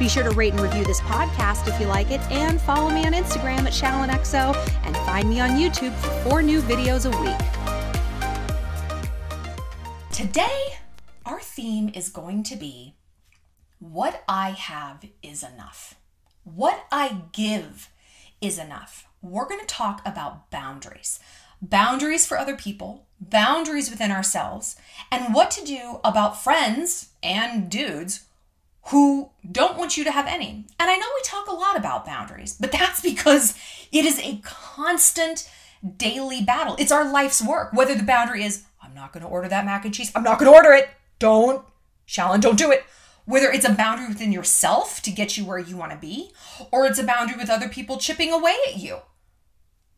Be sure to rate and review this podcast if you like it, and follow me on Instagram at Shallon XO, and find me on YouTube for 4 new videos a week. Today, our theme is going to be, what I have is enough. What I give is enough. We're going to talk about boundaries. Boundaries for other people, boundaries within ourselves, and what to do about friends and dudes who don't want you to have any. And I know we talk a lot about boundaries, but that's because it is a constant daily battle. It's our life's work. Whether the boundary is, I'm not going to order that mac and cheese. I'm not going to order it. Don't. Shallon, don't do it. Whether it's a boundary within yourself to get you where you want to be, or it's a boundary with other people chipping away at you.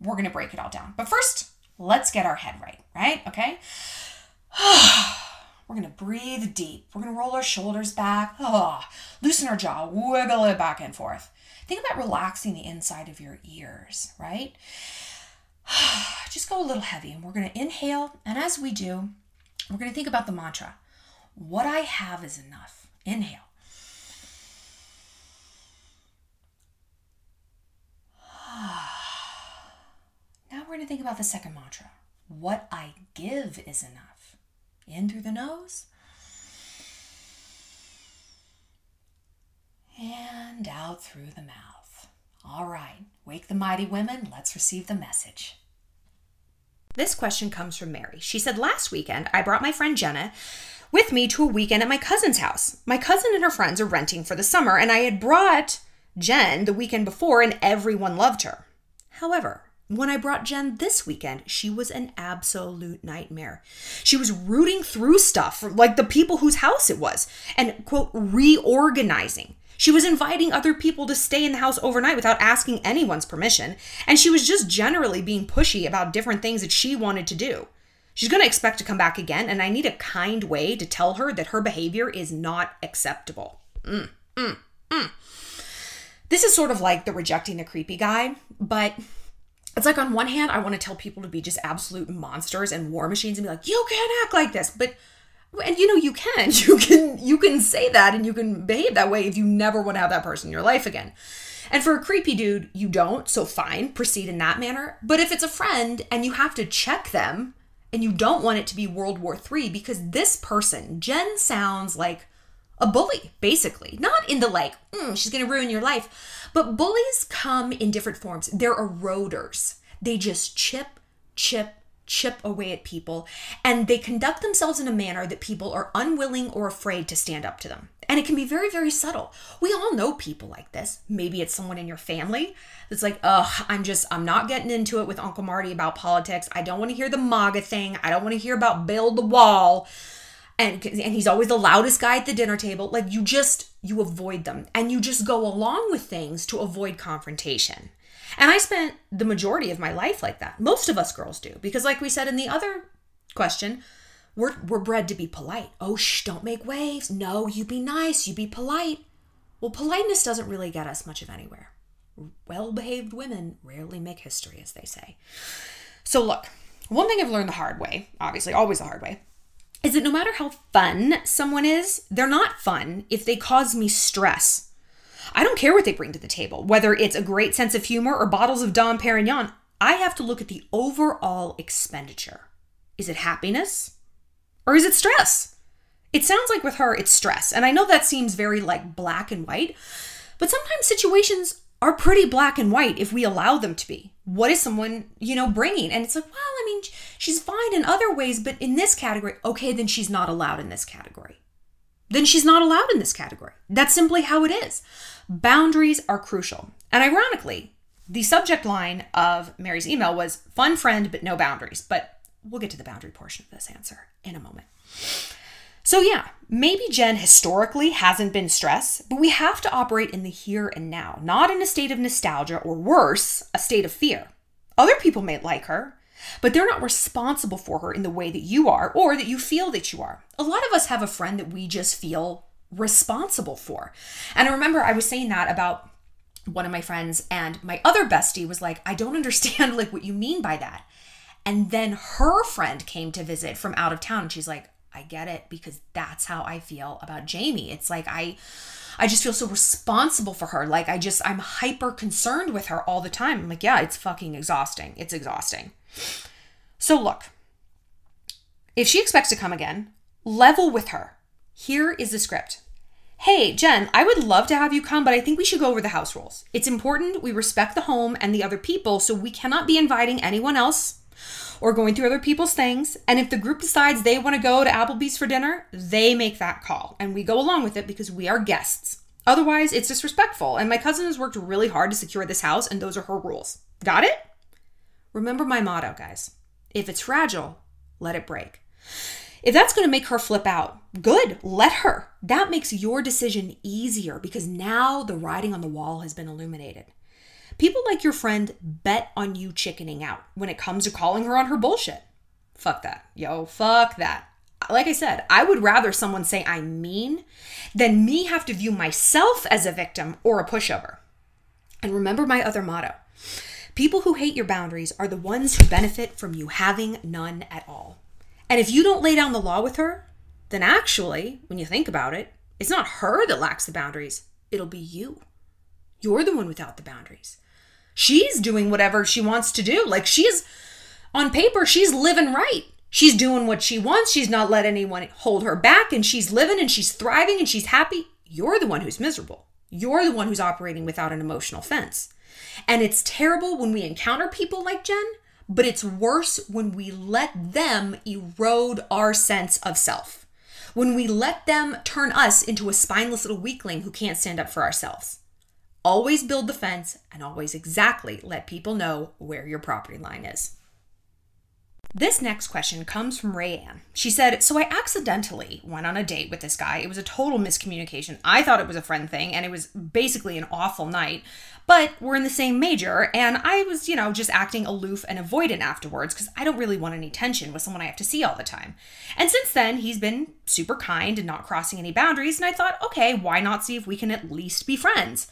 We're going to break it all down. But first, let's get our head right? Okay. We're going to breathe deep. We're going to roll our shoulders back, loosen our jaw, wiggle it back and forth. Think about relaxing the inside of your ears, right? Just go a little heavy, and we're going to inhale. And as we do, we're going to think about the mantra, what I have is enough. Inhale. Now we're going to think about the second mantra, what I give is enough. In through the nose and out through the mouth. All right, wake the mighty women. Let's receive the message. This question comes from Mary. She said, last weekend, I brought my friend Jenna with me to a weekend at my cousin's house. My cousin and her friends are renting for the summer, and I had brought Jen the weekend before, and everyone loved her. However, when I brought Jen this weekend, she was an absolute nightmare. She was rooting through stuff, like the people whose house it was, and, quote, reorganizing. She was inviting other people to stay in the house overnight without asking anyone's permission, and she was just generally being pushy about different things that she wanted to do. She's going to expect to come back again, and I need a kind way to tell her that her behavior is not acceptable. This is sort of like the rejecting a creepy guy, but it's like, on one hand, I want to tell people to be just absolute monsters and war machines and be like, you can't act like this. But, and you know, you can say that, and you can behave that way if you never want to have that person in your life again. And for a creepy dude, you don't. So fine, proceed in that manner. But if it's a friend and you have to check them, and you don't want it to be World War III, because this person, Jen, sounds like a bully, basically. Not in the like, she's going to ruin your life. But bullies come in different forms. They're eroders. They just chip away at people. And they conduct themselves in a manner that people are unwilling or afraid to stand up to them. And it can be very, very subtle. We all know people like this. Maybe it's someone in your family that's like, I'm not getting into it with Uncle Marty about politics. I don't want to hear the MAGA thing. I don't want to hear about build the wall. And he's always the loudest guy at the dinner table. Like, you avoid them, and you just go along with things to avoid confrontation. And I spent the majority of my life like that. Most of us girls do, because like we said in the other question, we're bred to be polite. Oh, shh, don't make waves. No, you be nice. You be polite. Well, politeness doesn't really get us much of anywhere. Well-behaved women rarely make history, as they say. So look, one thing I've learned the hard way, obviously, always the hard way, is that no matter how fun someone is, they're not fun if they cause me stress. I don't care what they bring to the table, whether it's a great sense of humor or bottles of Dom Perignon. I have to look at the overall expenditure. Is it happiness or is it stress? It sounds like with her, it's stress. And I know that seems very like black and white, but sometimes situations are pretty black and white if we allow them to be. What is someone, bringing? And it's like, well, I mean, she's fine in other ways, but in this category, okay, then she's not allowed in this category. That's simply how it is. Boundaries are crucial. And ironically, the subject line of Mary's email was fun friend, but no boundaries. But we'll get to the boundary portion of this answer in a moment. So yeah, maybe Jen historically hasn't been stressed, but we have to operate in the here and now, not in a state of nostalgia or worse, a state of fear. Other people may like her, But they're not responsible for her in the way that you are or that you feel that you are. A lot of us have a friend that we just feel responsible for. And I remember I was saying that about one of my friends, and my other bestie was like, I don't understand like what you mean by that. And then her friend came to visit from out of town and she's like, I get it, because that's how I feel about Jamie. It's like I just feel so responsible for her. Like I'm hyper concerned with her all the time. I'm like, yeah, it's fucking exhausting. It's exhausting. So look, if she expects to come again, level with her. Here is the script. Hey, Jen, I would love to have you come, but I think we should go over the house rules. It's important we respect the home and the other people, so we cannot be inviting anyone else or going through other people's things. And if the group decides they want to go to Applebee's for dinner, they make that call and we go along with it because we are guests. Otherwise, it's disrespectful. And my cousin has worked really hard to secure this house, and those are her rules. Got it? Remember my motto, guys. If it's fragile, let it break. If that's going to make her flip out, good, let her. That makes your decision easier because now the writing on the wall has been illuminated. People like your friend bet on you chickening out when it comes to calling her on her bullshit. Fuck that. Yo, fuck that. Like I said, I would rather someone say I mean than me have to view myself as a victim or a pushover. And remember my other motto. People who hate your boundaries are the ones who benefit from you having none at all. And if you don't lay down the law with her, then actually, when you think about it, it's not her that lacks the boundaries. It'll be you. You're the one without the boundaries. She's doing whatever she wants to do. Like on paper, she's living right. She's doing what she wants. She's not letting anyone hold her back, and she's living and she's thriving and she's happy. You're the one who's miserable. You're the one who's operating without an emotional fence. And it's terrible when we encounter people like Jen, but it's worse when we let them erode our sense of self. When we let them turn us into a spineless little weakling who can't stand up for ourselves. Always build the fence and always exactly let people know where your property line is. This next question comes from Rayanne. She said, so I accidentally went on a date with this guy. It was a total miscommunication. I thought it was a friend thing and it was basically an awful night, but we're in the same major and I was, just acting aloof and avoidant afterwards because I don't really want any tension with someone I have to see all the time. And since then, he's been super kind and not crossing any boundaries, and I thought, okay, why not see if we can at least be friends?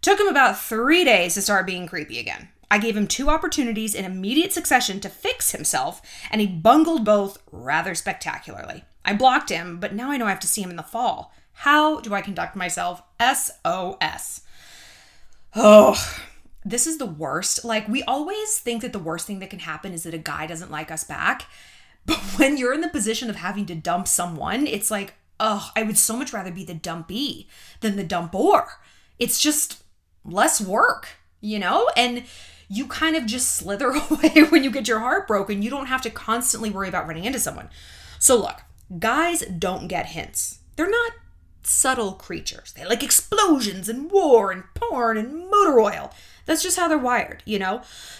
Took him about 3 days to start being creepy again. I gave him 2 opportunities in immediate succession to fix himself, and he bungled both rather spectacularly. I blocked him, but now I know I have to see him in the fall. How do I conduct myself? SOS. Oh, this is the worst. Like, we always think that the worst thing that can happen is that a guy doesn't like us back. But when you're in the position of having to dump someone, it's like, oh, I would so much rather be the dumpee than the dumpor. It's just less work, and you kind of just slither away when you get your heart broken. You don't have to constantly worry about running into someone. So look, guys don't get hints. They're not subtle creatures. They like explosions and war and porn and motor oil. That's just how they're wired,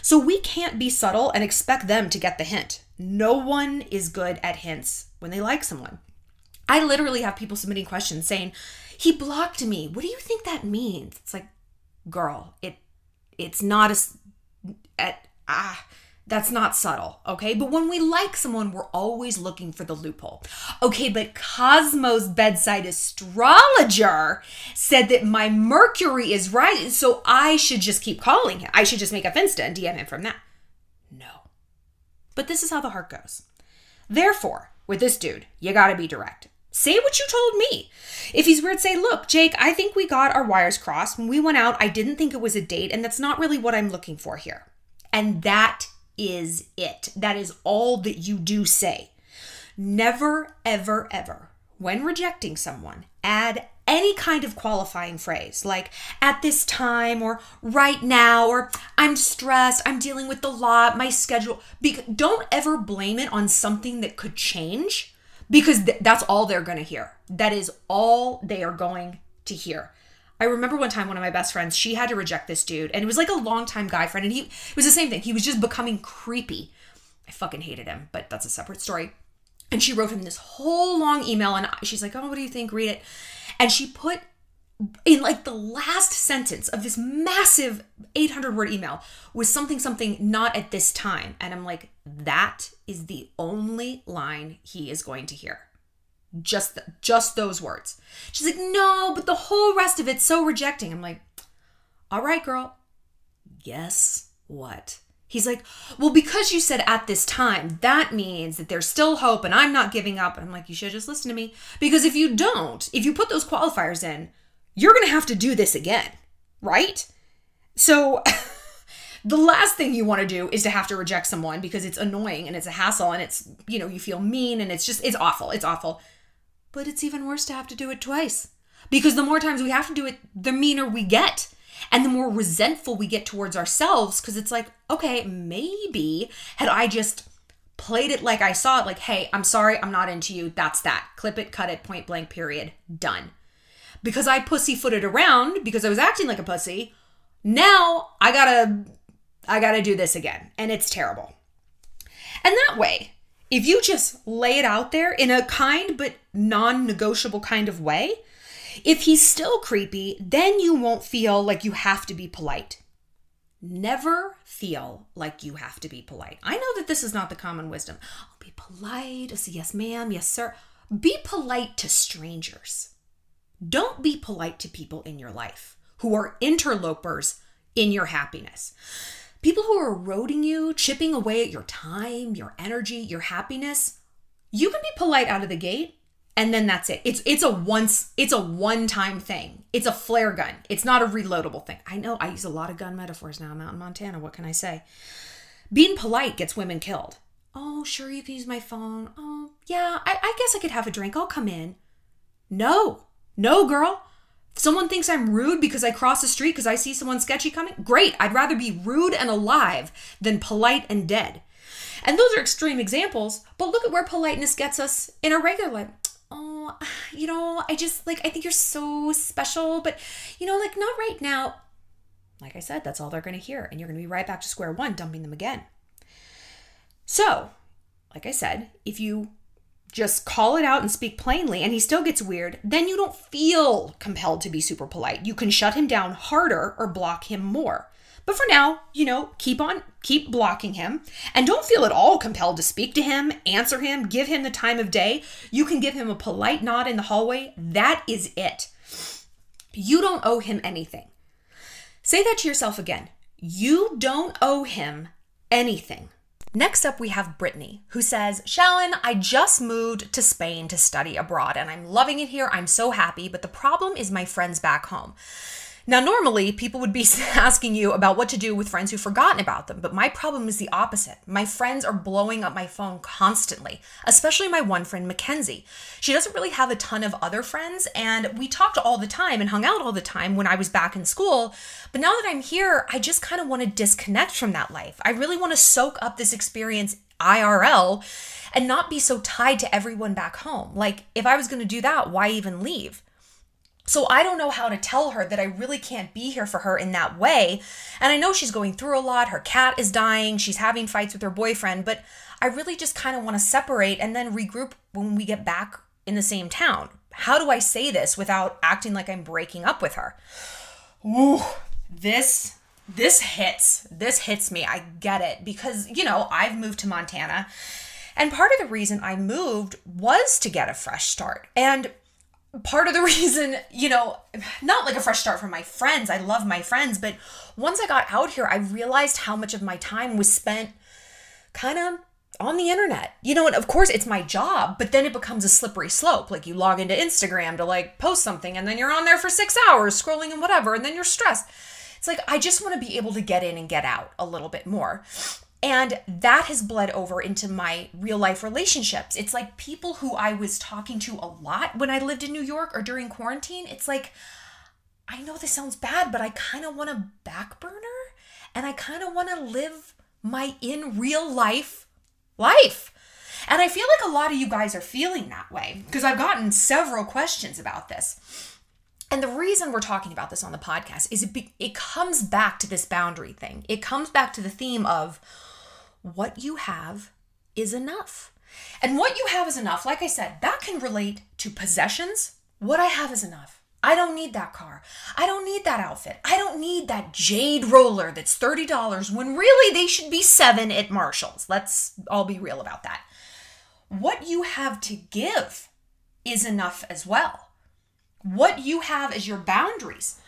So we can't be subtle and expect them to get the hint. No one is good at hints when they like someone. I literally have people submitting questions saying, he blocked me. What do you think that means? It's like, girl, it's not that's not subtle, okay? But when we like someone, we're always looking for the loophole. Okay, but Cosmo's bedside astrologer said that my Mercury is right, so I should just keep calling him. I should just make a Finsta and DM him from that. No. But this is how the heart goes. Therefore, with this dude, you gotta be direct. Say what you told me. If he's weird, say, look, Jake, I think we got our wires crossed. When we went out, I didn't think it was a date, and that's not really what I'm looking for here. And that is it. That is all that you do say. Never, ever, ever, when rejecting someone, add any kind of qualifying phrase like at this time or right now or I'm stressed, I'm dealing with a lot, my schedule. Don't ever blame it on something that could change. Because that's all they're going to hear. That is all they are going to hear. I remember one time, one of my best friends, she had to reject this dude. And it was like a longtime guy friend. And it was the same thing. He was just becoming creepy. I fucking hated him, but that's a separate story. And she wrote him this whole long email. And she's like, oh, what do you think? Read it. And she put in like the last sentence of this massive 800 word email was something, not at this time. And I'm like, that is the only line he is going to hear. Just those words. She's like, no, but the whole rest of it's so rejecting. I'm like, all right, girl, guess what? He's like, well, because you said at this time, that means that there's still hope and I'm not giving up. And I'm like, you should just listen to me, because if you don't, if you put those qualifiers in, you're going to have to do this again, right? So the last thing you want to do is to have to reject someone, because it's annoying and it's a hassle and it's, you know, you feel mean and it's just, it's awful. It's awful. But it's even worse to have to do it twice, because the more times we have to do it, the meaner we get and the more resentful we get towards ourselves. Because it's like, okay, maybe had I just played it like I saw it, like, hey, I'm sorry, I'm not into you. That's that. Clip it, cut it, point blank, period, done. Because I pussyfooted around, because I was acting like a pussy, now I gotta do this again. And it's terrible. And that way, if you just lay it out there in a kind but non-negotiable kind of way, if he's still creepy, then you won't feel like you have to be polite. Never feel like you have to be polite. I know that this is not the common wisdom. I'll be polite. I'll say, yes, ma'am. Yes, sir. Be polite to strangers. Don't be polite to people in your life who are interlopers in your happiness. People who are eroding you, chipping away at your time, your energy, your happiness. You can be polite out of the gate, and then that's it. It's a one-time thing. It's a flare gun. It's not a reloadable thing. I know I use a lot of gun metaphors now. I'm out in Montana. What can I say? Being polite gets women killed. Oh, sure, you can use my phone. Oh, yeah, I guess I could have a drink. I'll come in. No, girl. If someone thinks I'm rude because I cross the street because I see someone sketchy coming, great. I'd rather be rude and alive than polite and dead. And those are extreme examples, but look at where politeness gets us in our regular life. Oh, you know, I think you're so special, but, you know, like, not right now. Like I said, that's all they're going to hear. And you're going to be right back to square one, dumping them again. So, like I said, if you just call it out and speak plainly, and he still gets weird, then you don't feel compelled to be super polite. You can shut him down harder or block him more. But for now, you know, keep blocking him, and don't feel at all compelled to speak to him, answer him, give him the time of day. You can give him a polite nod in the hallway. That is it. You don't owe him anything. Say that to yourself again. You don't owe him anything. Next up, we have Brittany, who says, Shallon, I just moved to Spain to study abroad, and I'm loving it here. I'm so happy, but the problem is my friends back home. Now, normally, people would be asking you about what to do with friends who've forgotten about them, but my problem is the opposite. My friends are blowing up my phone constantly, especially my one friend, Mackenzie. She doesn't really have a ton of other friends, and we talked all the time and hung out all the time when I was back in school, but now that I'm here, I just kind of want to disconnect from that life. I really want to soak up this experience IRL and not be so tied to everyone back home. Like, if I was going to do that, why even leave? So I don't know how to tell her that I really can't be here for her in that way. And I know she's going through a lot. Her cat is dying. She's having fights with her boyfriend. But I really just kind of want to separate and then regroup when we get back in the same town. How do I say this without acting like I'm breaking up with her? Ooh, this hits. This hits me. I get it. Because, you know, I've moved to Montana. And part of the reason I moved was to get a fresh start. And part of the reason, you know, not like a fresh start for my friends. I love my friends. But once I got out here, I realized how much of my time was spent kind of on the internet. You know, and of course it's my job, but then it becomes a slippery slope. Like, you log into Instagram to like post something, and then you're on there for 6 hours scrolling and whatever, and then you're stressed. It's like, I just want to be able to get in and get out a little bit more. And that has bled over into my real life relationships. It's like people who I was talking to a lot when I lived in New York or during quarantine. It's like, I know this sounds bad, but I kind of want a back burner and I kind of want to live my in real life. And I feel like a lot of you guys are feeling that way, because I've gotten several questions about this. And the reason we're talking about this on the podcast is it comes back to this boundary thing. It comes back to the theme of what you have is enough. And what you have is enough, like I said, that can relate to possessions. What I have is enough. I don't need that car. I don't need that outfit. I don't need that jade roller that's $30 when really they should be $7 at Marshalls. Let's all be real about that. What you have to give is enough as well. What you have as your boundaries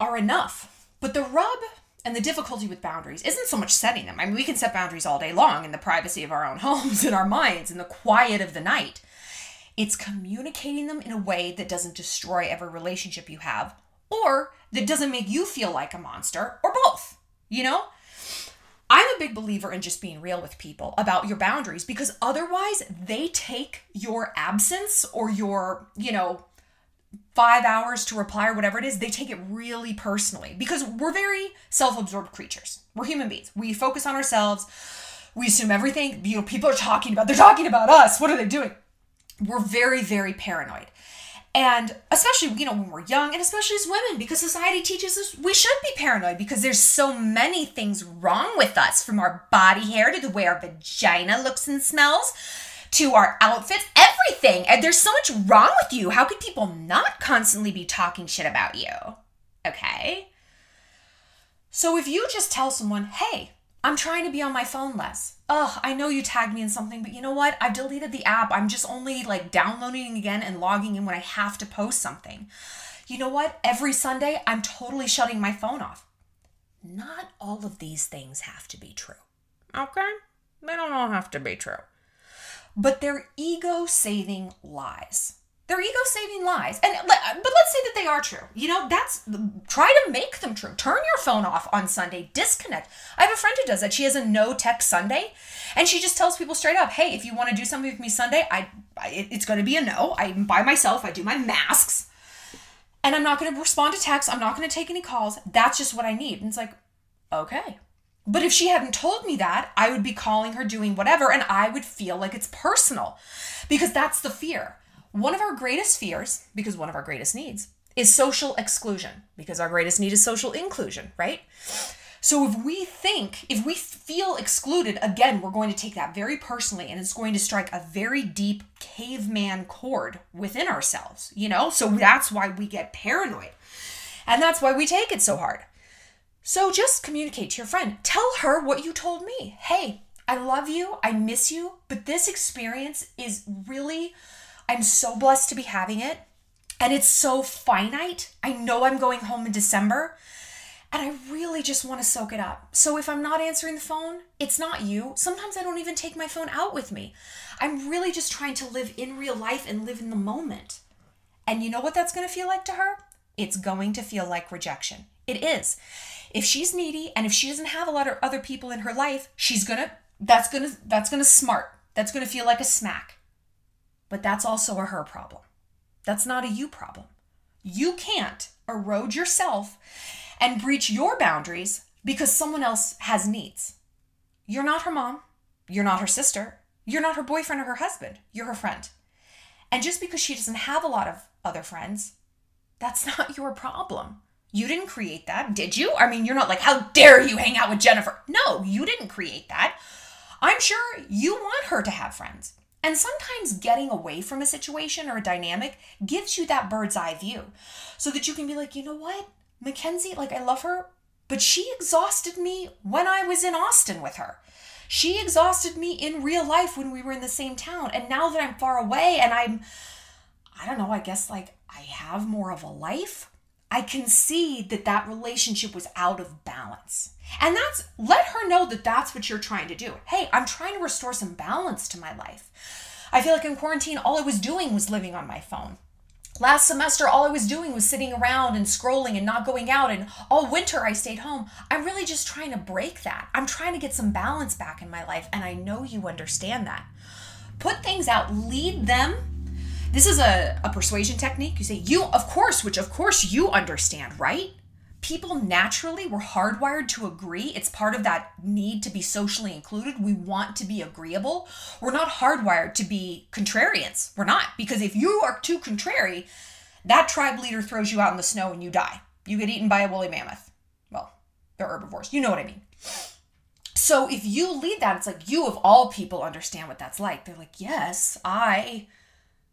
are enough. But the rub and the difficulty with boundaries isn't so much setting them. I mean, we can set boundaries all day long in the privacy of our own homes and our minds in the quiet of the night. It's communicating them in a way that doesn't destroy every relationship you have, or that doesn't make you feel like a monster, or both, you know? I'm a big believer in just being real with people about your boundaries, because otherwise they take your absence or your, 5 hours to reply or whatever it is, they take it really personally, because we're very self-absorbed creatures. We're human beings. We focus on ourselves. We assume everything, people are they're talking about us. What are they doing? We're very, very paranoid. And especially, when we're young, and especially as women, because society teaches us we should be paranoid because there's so many things wrong with us, from our body hair to the way our vagina looks and smells, to our outfits, everything. And there's so much wrong with you. How could people not constantly be talking shit about you? Okay. So if you just tell someone, hey, I'm trying to be on my phone less. I know you tagged me in something, but you know what? I've deleted the app. I'm just only downloading again and logging in when I have to post something. You know what? Every Sunday, I'm totally shutting my phone off. Not all of these things have to be true. Okay? They don't all have to be true. But they're ego-saving lies. But let's say that they are true. Try to make them true. Turn your phone off on Sunday. Disconnect. I have a friend who does that. She has a no tech Sunday, and she just tells people straight up, hey, if you want to do something with me Sunday, it's going to be a no. I'm by myself. I do my masks, and I'm not going to respond to texts. I'm not going to take any calls. That's just what I need. And it's like, okay. But if she hadn't told me that, I would be calling her doing whatever, and I would feel like it's personal, because that's the fear. One of our greatest fears, because one of our greatest needs, is social exclusion, because our greatest need is social inclusion, right? So if we feel excluded, again, we're going to take that very personally, and it's going to strike a very deep caveman chord within ourselves, So that's why we get paranoid, and that's why we take it so hard. So just communicate to your friend. Tell her what you told me. Hey, I love you. I miss you. But this experience is really... I'm so blessed to be having it, and it's so finite. I know I'm going home in December, and I really just want to soak it up. So if I'm not answering the phone, it's not you. Sometimes I don't even take my phone out with me. I'm really just trying to live in real life and live in the moment. And you know what that's going to feel like to her? It's going to feel like rejection. It is. If she's needy, and if she doesn't have a lot of other people in her life, that's going to feel like a smack. But that's also a her problem. That's not a you problem. You can't erode yourself and breach your boundaries because someone else has needs. You're not her mom. You're not her sister. You're not her boyfriend or her husband. You're her friend. And just because she doesn't have a lot of other friends, that's not your problem. You didn't create that, did you? I mean, you're not like, how dare you hang out with Jennifer? No, you didn't create that. I'm sure you want her to have friends. And sometimes getting away from a situation or a dynamic gives you that bird's eye view so that you can be like, you know what, Mackenzie, I love her, but she exhausted me when I was in Austin with her. She exhausted me in real life when we were in the same town. And now that I'm far away and I have more of a life, I can see that relationship was out of balance. And let her know that's what you're trying to do. Hey, I'm trying to restore some balance to my life. I feel like in quarantine, all I was doing was living on my phone. Last semester, all I was doing was sitting around and scrolling and not going out. And all winter, I stayed home. I'm really just trying to break that. I'm trying to get some balance back in my life. And I know you understand that. Put things out. Lead them. This is a persuasion technique. You say, which of course you understand, right? People naturally, we're hardwired to agree. It's part of that need to be socially included. We want to be agreeable. We're not hardwired to be contrarians. We're not. Because if you are too contrary, that tribe leader throws you out in the snow and you die. You get eaten by a woolly mammoth. Well, they're herbivores. You know what I mean. So if you lead that, it's like, you of all people understand what that's like. They're like, yes, I do.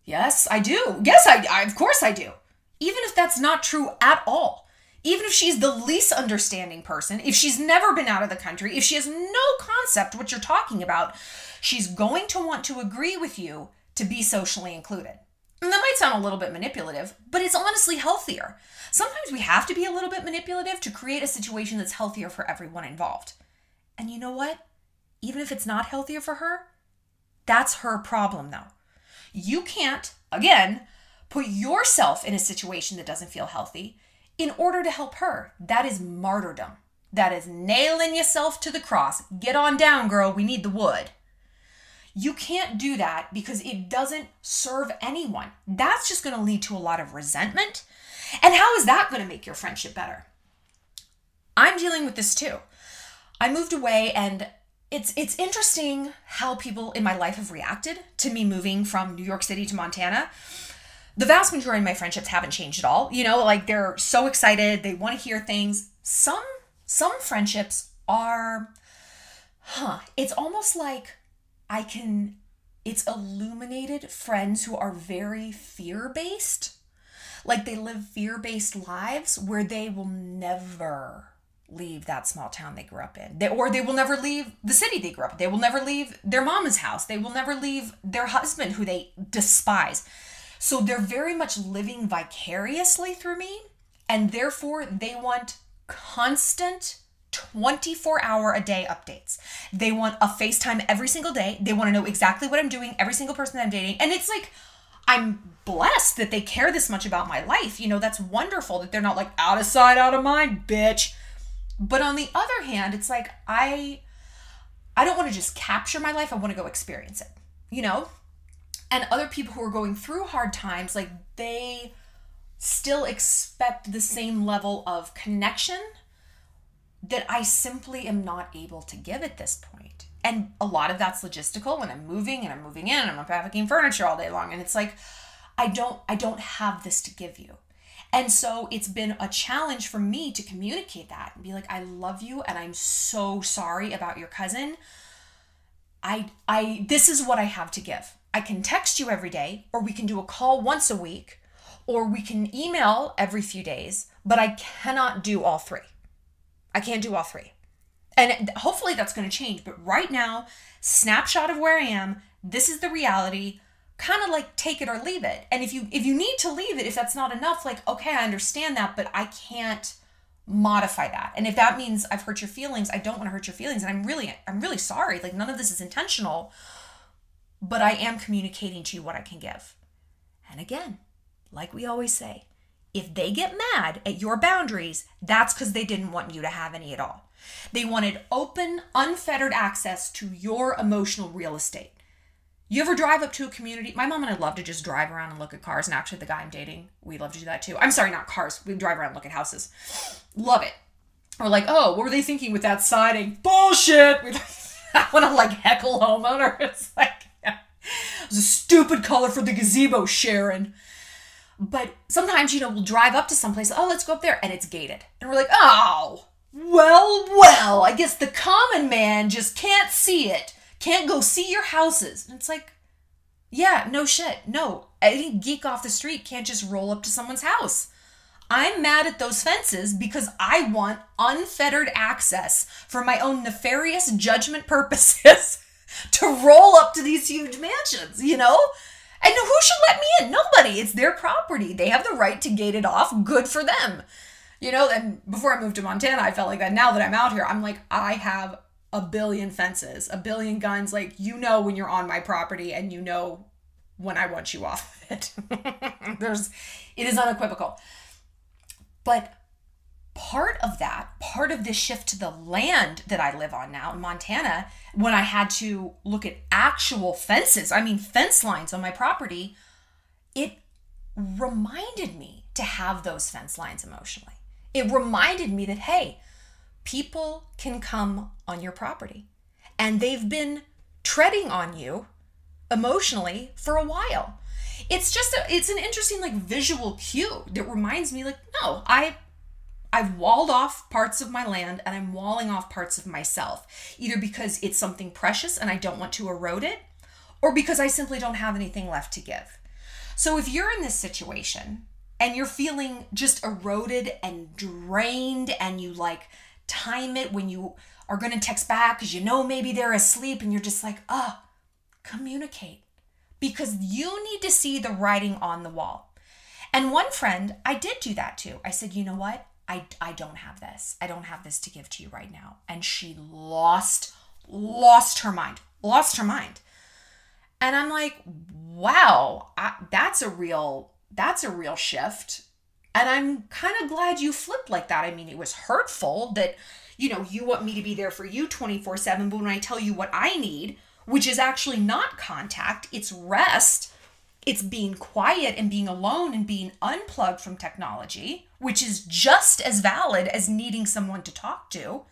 Yes, of course I do. even if that's not true at all, even if she's the least understanding person, if she's never been out of the country, if she has no concept what you're talking about, she's going to want to agree with you to be socially included. And that might sound a little bit manipulative, but it's honestly healthier. Sometimes we have to be a little bit manipulative to create a situation that's healthier for everyone involved. And you know what? Even if it's not healthier for her, that's her problem though. You can't, again, put yourself in a situation that doesn't feel healthy in order to help her. That is martyrdom. That is nailing yourself to the cross. Get on down, girl. We need the wood. You can't do that because it doesn't serve anyone. That's just going to lead to a lot of resentment. And how is that going to make your friendship better? I'm dealing with this too. I moved away, and it's interesting how people in my life have reacted to me moving from New York City to Montana. The vast majority of my friendships haven't changed at all. You know, like they're so excited. They want to hear things. Some friendships are, it's almost like it's illuminated friends who are very fear-based. Like they live fear-based lives where they will never leave that small town they grew up in. They will never leave the city they grew up in. They will never leave their mama's house. They will never leave their husband who they despise. So they're very much living vicariously through me, and therefore they want constant 24-hour-a-day updates. They want a FaceTime every single day. They want to know exactly what I'm doing, every single person I'm dating. And it's like, I'm blessed that they care this much about my life. You know, that's wonderful that they're not like, out of sight, out of mind, bitch. But on the other hand, it's like, I don't want to just capture my life. I want to go experience it, you know? And other people who are going through hard times, like they still expect the same level of connection that I simply am not able to give at this point. And a lot of that's logistical, and I'm moving in, and I'm unpacking furniture all day long. And it's like, I don't have this to give you. And so it's been a challenge for me to communicate that and be like, I love you, and I'm so sorry about your cousin. This is what I have to give. I can text you every day, or we can do a call once a week, or we can email every few days, but I cannot do all three. I can't do all three. And hopefully that's going to change. But right now, snapshot of where I am, this is the reality, kind of like take it or leave it. And if you need to leave it, if that's not enough, like, okay, I understand that, but I can't modify that. And if that means I've hurt your feelings, I don't want to hurt your feelings. And I'm really sorry. Like none of this is intentional, but I am communicating to you what I can give. And again, like we always say, if they get mad at your boundaries, that's because they didn't want you to have any at all. They wanted open, unfettered access to your emotional real estate. You ever drive up to a community? My mom and I love to just drive around and look at cars. And actually, the guy I'm dating, we love to do that too. I'm sorry, not cars. We drive around and look at houses. Love it. We're like, oh, what were they thinking with that siding? Bullshit! I want to like heckle homeowners. Like, yeah. It was a stupid color for the gazebo, Sharon. But sometimes, you know, we'll drive up to someplace. Oh, let's go up there. And it's gated. And we're like, oh, well, I guess the common man just can't see it. Can't go see your houses. And it's like, yeah, no shit. No, any geek off the street can't just roll up to someone's house. I'm mad at those fences because I want unfettered access for my own nefarious judgment purposes to roll up to these huge mansions, you know? And who should let me in? Nobody. It's their property. They have the right to gate it off. Good for them. You know, and before I moved to Montana, I felt like that. Now that I'm out here, I'm like, I have a billion fences, a billion guns. Like, you know when you're on my property and you know when I want you off of it. It is unequivocal. But part of this shift to the land that I live on now in Montana, when I had to look at actual fences, I mean fence lines on my property, it reminded me to have those fence lines emotionally. It reminded me that, hey, people can come on your property and they've been treading on you emotionally for a while. It's just, it's an interesting like visual cue that reminds me like, no, I've walled off parts of my land and I'm walling off parts of myself, either because it's something precious and I don't want to erode it, or because I simply don't have anything left to give. So if you're in this situation, and you're feeling just eroded and drained, and you like time it when you are going to text back because you know maybe they're asleep, and you're just like, oh, communicate, because you need to see the writing on the wall. And one friend, I did do that too. I said, you know what? I don't have this. I don't have this to give to you right now. And she lost her mind. And I'm like, wow, that's a real shift. And I'm kind of glad you flipped like that. I mean, it was hurtful that, you know, you want me to be there for you 24/7, but when I tell you what I need, which is actually not contact, it's rest, it's being quiet and being alone and being unplugged from technology, which is just as valid as needing someone to talk to.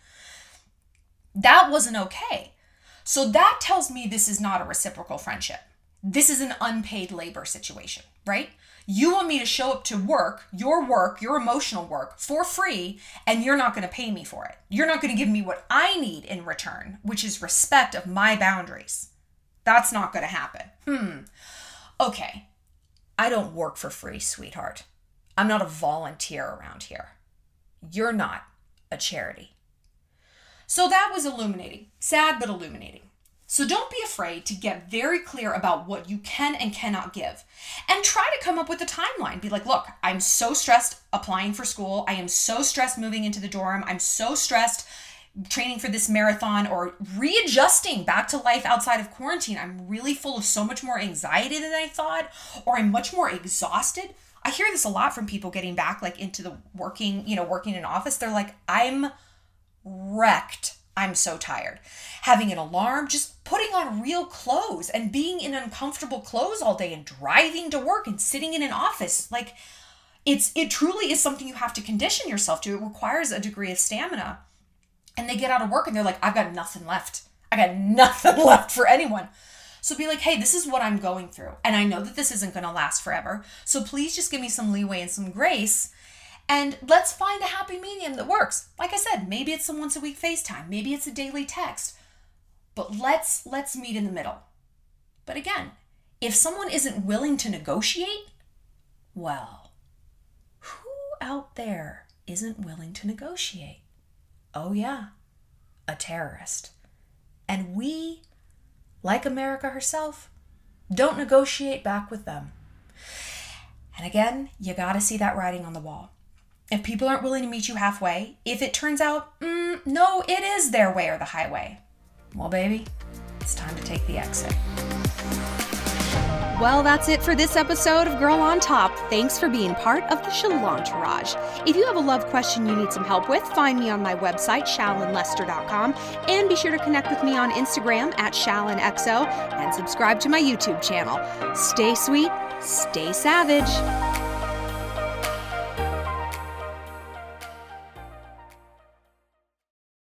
That wasn't okay. So that tells me this is not a reciprocal friendship. This is an unpaid labor situation, right? You want me to show up to work, your emotional work, for free, and you're not going to pay me for it. You're not going to give me what I need in return, which is respect of my boundaries. That's not going to happen. Okay. I don't work for free, sweetheart. I'm not a volunteer around here. You're not a charity. So that was illuminating. Sad, but illuminating. So don't be afraid to get very clear about what you can and cannot give. And try to come up with a timeline. Be like, look, I'm so stressed applying for school. I am so stressed moving into the dorm. I'm so stressed training for this marathon or readjusting back to life outside of quarantine. I'm really full of so much more anxiety than I thought, or I'm much more exhausted. I hear this a lot from people getting back like into the working in an office. They're like, I'm wrecked. I'm so tired. Having an alarm, just putting on real clothes and being in uncomfortable clothes all day and driving to work and sitting in an office. Like it truly is something you have to condition yourself to. It requires a degree of stamina. And they get out of work and they're like, I've got nothing left. I got nothing left for anyone. So be like, hey, this is what I'm going through. And I know that this isn't going to last forever. So please just give me some leeway and some grace. And let's find a happy medium that works. Like I said, maybe it's a once a week FaceTime. Maybe it's a daily text. But let's meet in the middle. But again, if someone isn't willing to negotiate, well, who out there isn't willing to negotiate? Oh yeah, a terrorist. And we, like America herself, don't negotiate back with them. And again, you gotta see that writing on the wall. If people aren't willing to meet you halfway, if it turns out, no, it is their way or the highway, well, baby, it's time to take the exit. Well, that's it for this episode of Girl on Top. Thanks for being part of the Shallontourage. If you have a love question you need some help with, find me on my website, shallonlester.com, and be sure to connect with me on Instagram at Shallon XO and subscribe to my YouTube channel. Stay sweet, stay savage.